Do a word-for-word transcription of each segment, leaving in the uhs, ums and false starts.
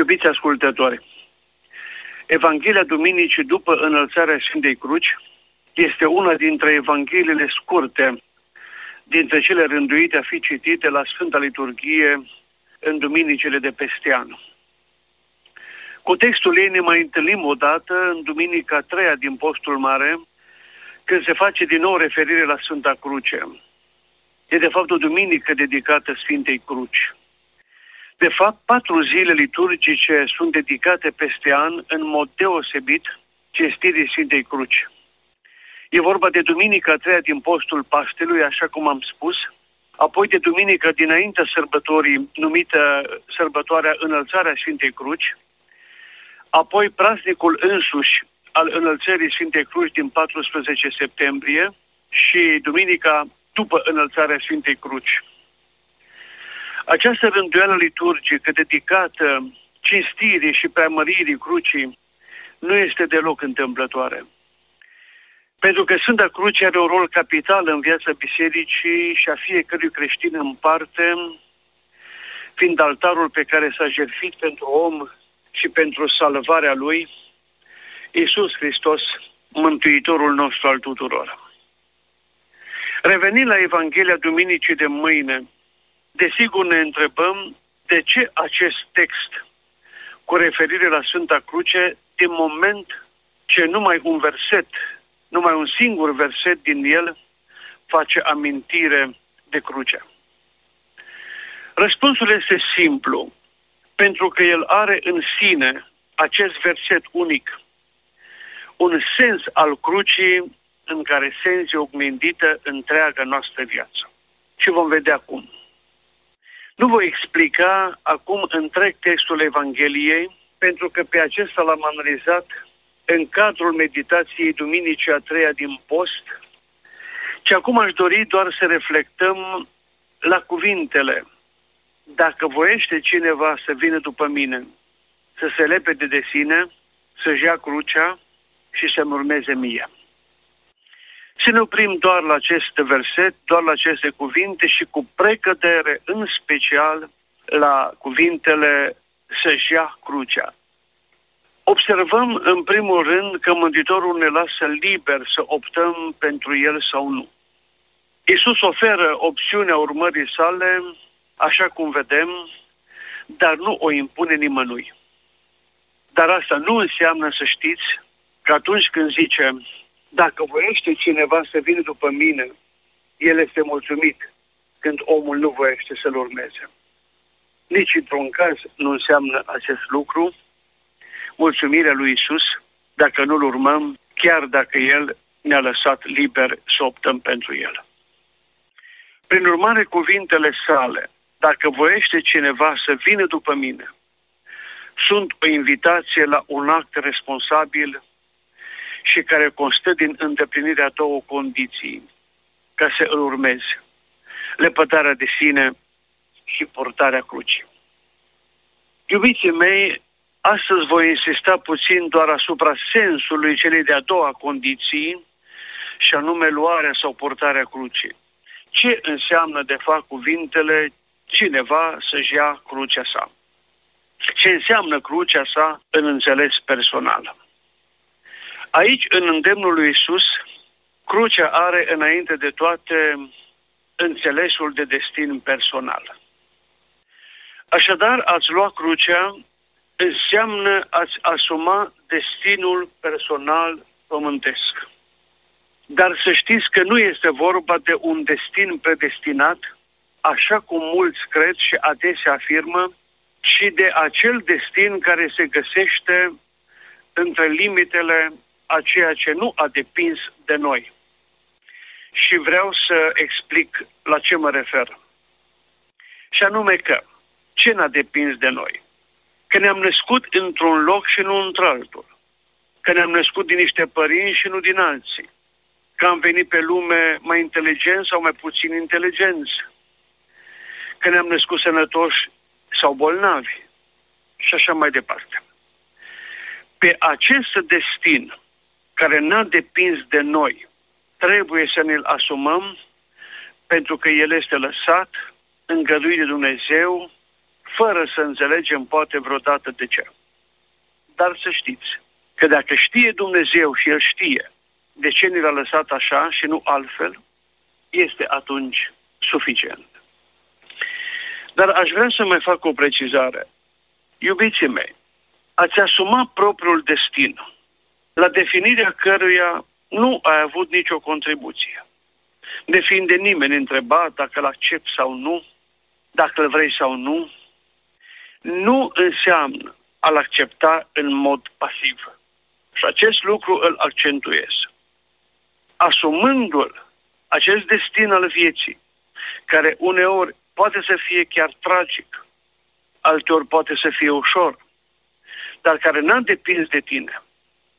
Iubiți ascultători, Evanghelia Duminicii după Înălțarea Sfintei Cruci este una dintre evangheliile scurte, dintre cele rânduite a fi citite la Sfânta Liturghie în duminicile de peste an. Cu textul ei ne mai întâlnim odată în Duminica a treia din Postul Mare, când se face din nou referire la Sfânta Cruce. E de fapt o duminică dedicată Sfintei Cruci. De fapt, patru zile liturgice sunt dedicate peste an în mod deosebit cestirii Sfintei Cruci. E vorba de Duminica a treia din Postul Pastelui, așa cum am spus, apoi de Duminica dinaintea sărbătorii, numită sărbătoarea Înălțarea Sfintei Cruci, apoi praznicul însuși al Înălțării Sfintei Cruci din paisprezece septembrie și Duminica după Înălțarea Sfintei Cruci. Această rânduială liturgică dedicată cinstirii și preamăririi crucii nu este deloc întâmplătoare, pentru că Sfânta Cruce are un rol capital în viața bisericii și a fiecărui creștin în parte, fiind altarul pe care s-a jertfit pentru om și pentru salvarea lui Iisus Hristos, Mântuitorul nostru al tuturor. Revenind la Evanghelia Duminicii de mâine, desigur ne întrebăm de ce acest text cu referire la Sfânta Cruce, din moment ce numai un verset, numai un singur verset din el face amintire de cruce. Răspunsul este simplu, pentru că el are în sine, acest verset unic, un sens al crucii în care sens e oglindită întreaga noastră viață. Și vom vedea cum. Nu voi explica acum întreg textul Evangheliei, pentru că pe acesta l-am analizat în cadrul meditației Duminicii a treia din post, și acum aș dori doar să reflectăm la cuvintele: dacă voiește cineva să vină după mine, să se lepede de sine, să-și ia crucea și să-mi urmeze mie. Să ne oprim doar la acest verset, doar la aceste cuvinte și cu precădere în special la cuvintele să-și ia crucea. Observăm în primul rând că Mântuitorul ne lasă liber să optăm pentru el sau nu. Iisus oferă opțiunea urmării sale, așa cum vedem, dar nu o impune nimănui. Dar asta nu înseamnă, să știți, că atunci când zice: dacă voiește cineva să vină după mine, el este mulțumit când omul nu voiește să-l urmeze. Nici într-un caz nu înseamnă acest lucru mulțumirea lui Iisus dacă nu-l urmăm, chiar dacă el ne-a lăsat liber să optăm pentru el. Prin urmare, cuvintele sale, dacă voiește cineva să vină după mine, sunt o invitație la un act responsabil și care constă din îndeplinirea două condiții ca să îl urmezi: lepădarea de sine și purtarea crucii. Iubiții mei, astăzi voi insista puțin doar asupra sensului celei de-a doua condiții, și anume luarea sau purtarea crucii. Ce înseamnă de fapt cuvintele cineva să-și ia crucea sa? Ce înseamnă crucea sa în înțeles personal? Aici, în îndemnul lui Iisus, crucea are înainte de toate înțelesul de destin personal. Așadar, a-ți lua crucea înseamnă a-ți asuma destinul personal pământesc. Dar să știți că nu este vorba de un destin predestinat, așa cum mulți cred și adesea afirmă, ci de acel destin care se găsește între limitele a ceea ce nu a depins de noi. Și vreau să explic la ce mă refer. Și anume că ce n-a depins de noi? Că ne-am născut într-un loc și nu într-altul. Că ne-am născut din niște părinți și nu din alții. Că am venit pe lume mai inteligenți sau mai puțin inteligenți. Că ne-am născut sănătoși sau bolnavi. Și așa mai departe. Pe acest destin, care n-a depins de noi, trebuie să ne-l asumăm, pentru că el este lăsat, îngăduit de Dumnezeu, fără să înțelegem poate vreodată de ce. Dar să știți că dacă știe Dumnezeu și El știe de ce ne l-a lăsat așa și nu altfel, este atunci suficient. Dar aș vrea să mai fac o precizare. Iubiții mei, ați asumat propriul destin, la definirea căruia nu ai avut nicio contribuție, de fiind de nimeni întrebat dacă îl accepti sau nu, dacă îl vrei sau nu, nu înseamnă a-l accepta în mod pasiv. Și acest lucru îl accentuez. Asumându-l, acest destin al vieții, care uneori poate să fie chiar tragic, alteori poate să fie ușor, dar care n-a depins de tine,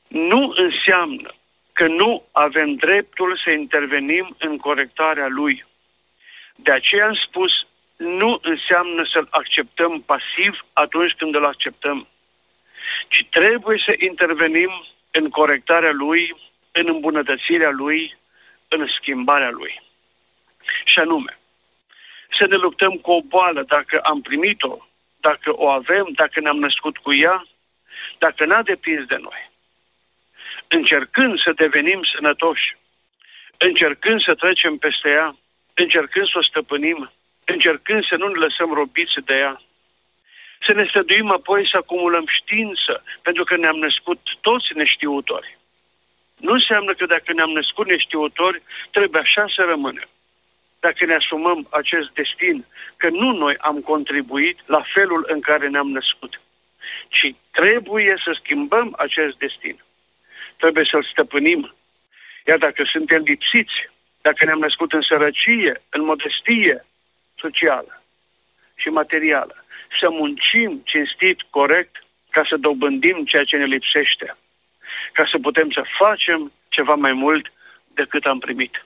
nu înseamnă că nu avem dreptul să intervenim în corectarea lui. De aceea am spus, nu înseamnă să-l acceptăm pasiv atunci când îl acceptăm, ci trebuie să intervenim în corectarea lui, în îmbunătățirea lui, în schimbarea lui. Și anume, să ne luptăm cu o boală dacă am primit-o, dacă o avem, dacă ne-am născut cu ea, dacă n-a depins de noi. Încercând să devenim sănătoși, încercând să trecem peste ea, încercând să o stăpânim, încercând să nu ne lăsăm robiți de ea, să ne stăduim apoi să acumulăm știință, pentru că ne-am născut toți neștiutori. Nu înseamnă că dacă ne-am născut neștiutori, trebuie așa să rămânem. Dacă ne asumăm acest destin, că nu noi am contribuit la felul în care ne-am născut, ci trebuie să schimbăm acest destin. Trebuie să-l stăpânim. Iar dacă suntem lipsiți, dacă ne-am născut în sărăcie, în modestie socială și materială, să muncim cinstit, corect, ca să dobândim ceea ce ne lipsește, ca să putem să facem ceva mai mult decât am primit.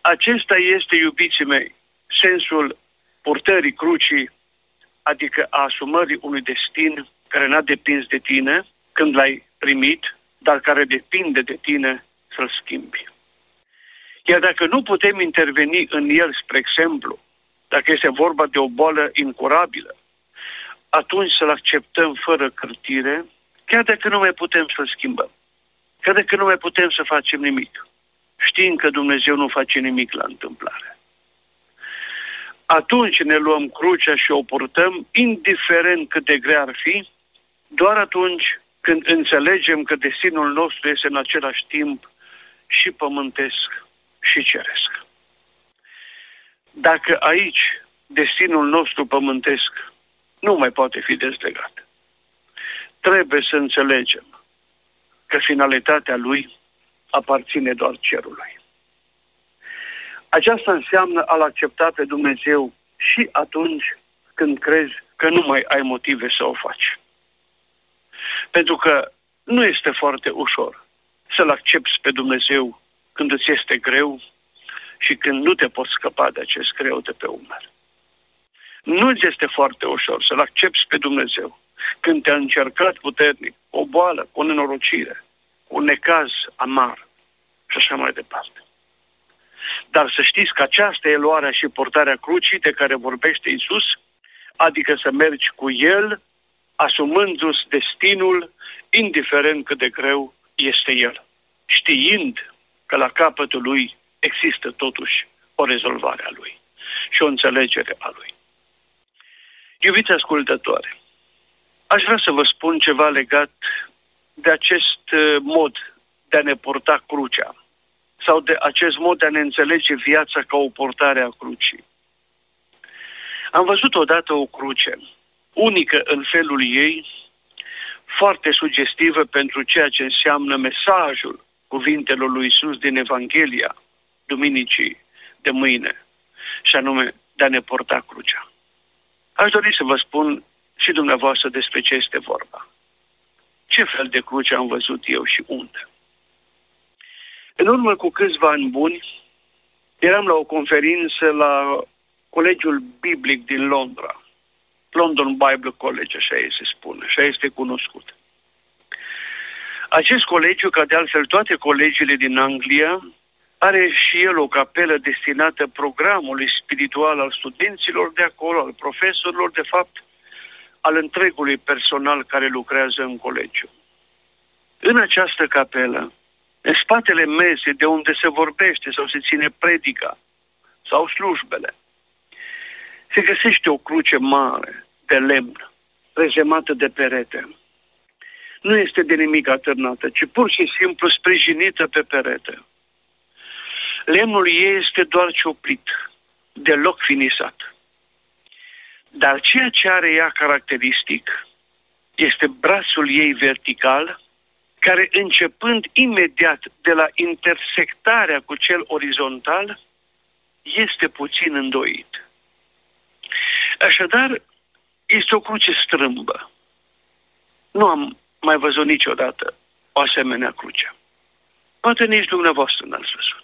Acesta este, iubiții mei, sensul purtării crucii, adică a asumării unui destin care n-a depins de tine când l-ai primit, dar care depinde de tine să-l schimbi. Iar dacă nu putem interveni în el, spre exemplu, dacă este vorba de o boală incurabilă, atunci să-l acceptăm fără cârtire, chiar dacă nu mai putem să-l schimbăm, chiar dacă nu mai putem să facem nimic, știind că Dumnezeu nu face nimic la întâmplare. Atunci ne luăm crucea și o purtăm, indiferent cât de grea ar fi, doar atunci când înțelegem că destinul nostru este în același timp și pământesc și ceresc. Dacă aici destinul nostru pământesc nu mai poate fi dezlegat, trebuie să înțelegem că finalitatea lui aparține doar cerului. Aceasta înseamnă a-L accepta pe Dumnezeu și atunci când crezi că nu mai ai motive să o faci. Pentru că nu este foarte ușor să-L accepți pe Dumnezeu când îți este greu și când nu te poți scăpa de acest greu de pe umăr. Nu îți este foarte ușor să-L accepți pe Dumnezeu când te-a încercat puternic o boală, o nenorocire, un necaz amar și așa mai departe. Dar să știți că aceasta e luarea și purtarea crucii de care vorbește Iisus, adică să mergi cu El, asumându-ți destinul, indiferent cât de greu este el, știind că la capătul lui există totuși o rezolvare a lui și o înțelegere a lui. Iubiți ascultătoare, aș vrea să vă spun ceva legat de acest mod de a ne purta crucea sau de acest mod de a ne înțelege viața ca o purtare a crucii. Am văzut odată o cruce, unică în felul ei, foarte sugestivă pentru ceea ce înseamnă mesajul cuvintelor lui Iisus din Evanghelia Duminicii de mâine, și anume de a ne purta crucea. Aș dori să vă spun și dumneavoastră despre ce este vorba. Ce fel de cruce am văzut eu și unde? În urmă cu câțiva ani buni, eram la o conferință la Colegiul Biblic din Londra, London Bible College, așa ei se spune, așa este cunoscut. Acest colegiu, ca de altfel toate colegiile din Anglia, are și el o capelă destinată programului spiritual al studenților de acolo, al profesorilor, de fapt, al întregului personal care lucrează în colegiu. În această capelă, în spatele mesei de unde se vorbește sau se ține predica sau slujbele, se găsește o cruce mare de lemn, rezemată de perete. Nu este de nimic atârnată, ci pur și simplu sprijinită pe perete. Lemnul ei este doar cioplit, deloc finisat. Dar ceea ce are ea caracteristic este brațul ei vertical, care începând imediat de la intersectarea cu cel orizontal, este puțin îndoit. Așadar, este o cruce strâmbă. Nu am mai văzut niciodată o asemenea cruce. Poate nici dumneavoastră n-ați văzut.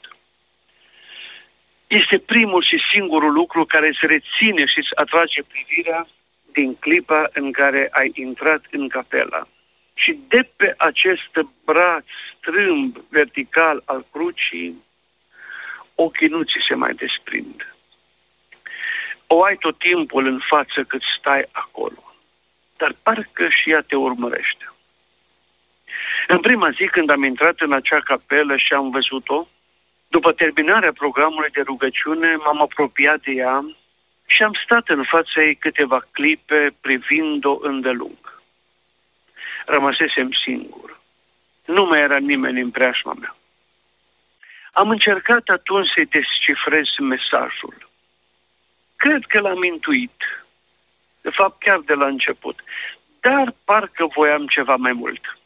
Este primul și singurul lucru care îți reține și îți atrage privirea din clipa în care ai intrat în capela. Și de pe acest braț strâmb vertical al crucii, ochii nu ți se mai desprind. O ai tot timpul în față cât stai acolo, dar parcă și ea te urmărește. În prima zi când am intrat în acea capelă și am văzut-o, după terminarea programului de rugăciune m-am apropiat de ea și am stat în fața ei câteva clipe privind-o îndelung. Rămăsesem singur. Nu mai era nimeni în preajma mea. Am încercat atunci să-i descifrez mesajul. Cred că l-am intuit, de fapt chiar de la început, dar parcă voiam ceva mai mult.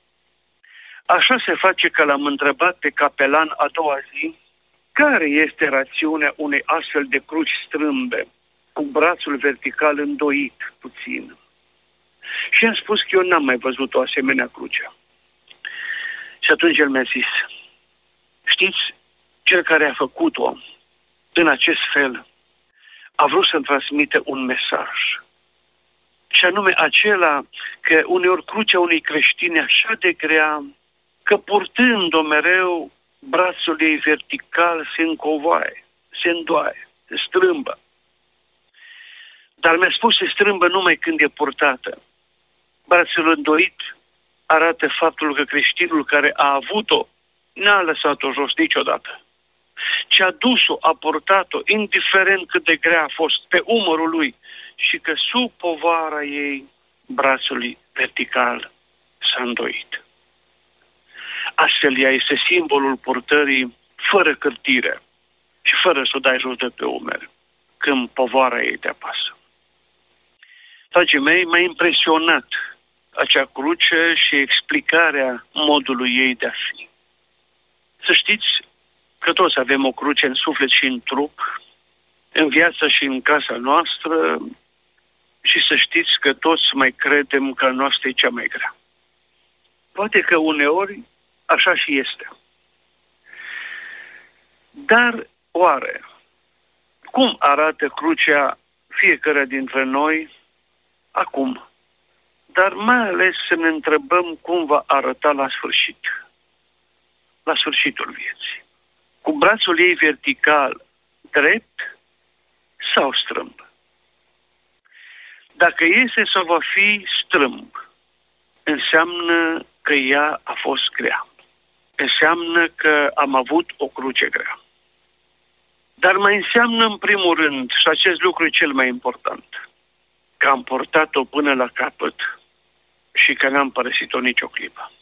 Așa se face că l-am întrebat pe capelan a doua zi care este rațiunea unei astfel de cruci strâmbe, cu brațul vertical îndoit puțin. Și am spus că eu n-am mai văzut o asemenea cruce. Și atunci el mi-a zis, știți, cel care a făcut-o în acest fel a vrut să-mi transmită un mesaj, și anume acela că uneori crucea unui creștin e așa de grea, că purtând-o mereu, brațul ei vertical se încovoaie, se îndoaie, se strâmbă. Dar mi-a spus se strâmbă numai când e purtată. Brațul îndoit arată faptul că creștinul care a avut-o n-a lăsat-o jos niciodată. Ce a dus-o, a purtat-o, indiferent cât de grea a fost, pe umărul lui, și că sub povara ei brațul vertical s-a îndoit. Astfel ea este simbolul purtării fără cârtire și fără să o dai jos de pe umeri când povara ei te apasă. Dragii mei, m-a impresionat acea cruce și explicarea modului ei de a fi. Să știți că toți avem o cruce în suflet și în trup, în viața și în casa noastră, și să știți că toți mai credem că a noastră e cea mai grea. Poate că uneori așa și este. Dar oare cum arată crucea fiecare dintre noi acum? Dar mai ales să ne întrebăm cum va arăta la sfârșit, la sfârșitul vieții. Cu brațul ei vertical drept sau strâmb? Dacă este sau va fi strâmb, înseamnă că ea a fost grea. Înseamnă că am avut o cruce grea. Dar mai înseamnă în primul rând, și acest lucru e cel mai important, că am purtat-o până la capăt și că n-am părăsit-o nicio clipă.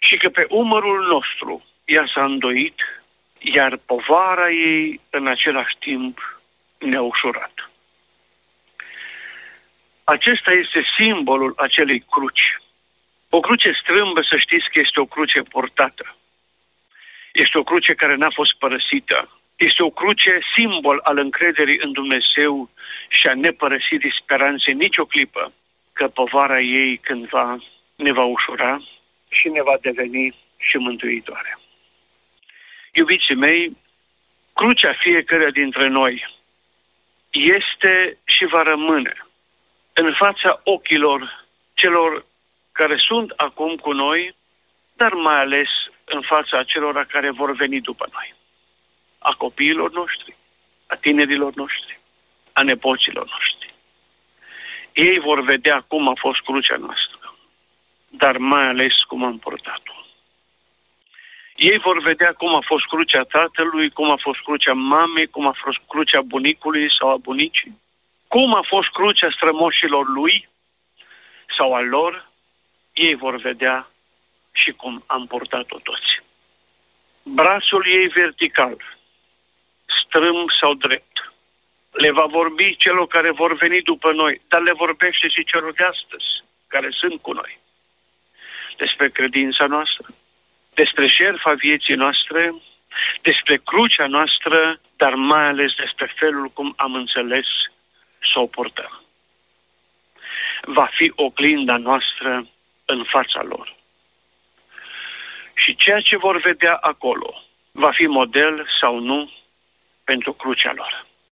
Și că pe umărul nostru ea s-a îndoit, iar povara ei în același timp ne-a ușurat. Acesta este simbolul acelei cruci. O cruce strâmbă, să știți că este o cruce purtată. Este o cruce care n-a fost părăsită. Este o cruce simbol al încrederii în Dumnezeu și a nepărăsirii speranței nicio clipă că povara ei cândva ne va ușura și ne va deveni și mântuitoare. Iubiții mei, crucea fiecăruia dintre noi este și va rămâne în fața ochilor celor care sunt acum cu noi, dar mai ales în fața celor care vor veni după noi. a copiilor noștri, a tinerilor noștri, a nepoților noștri. Ei vor vedea cum a fost crucea noastră, dar mai ales cum am purtat-o. Ei vor vedea cum a fost crucea tatălui, cum a fost crucea mamei, cum a fost crucea bunicului sau a bunicii, cum a fost crucea strămoșilor lui sau a lor. Ei vor vedea și cum am purtat-o toți. Brațul ei vertical, strâmb sau drept, le va vorbi celor care vor veni după noi, dar le vorbește și celor de astăzi, care sunt cu noi, despre credința noastră, despre jertfa vieții noastre, despre crucea noastră, dar mai ales despre felul cum am înțeles să o purtăm. Va fi oglinda noastră în fața lor. Și ceea ce vor vedea acolo va fi model sau nu pentru crucea lor.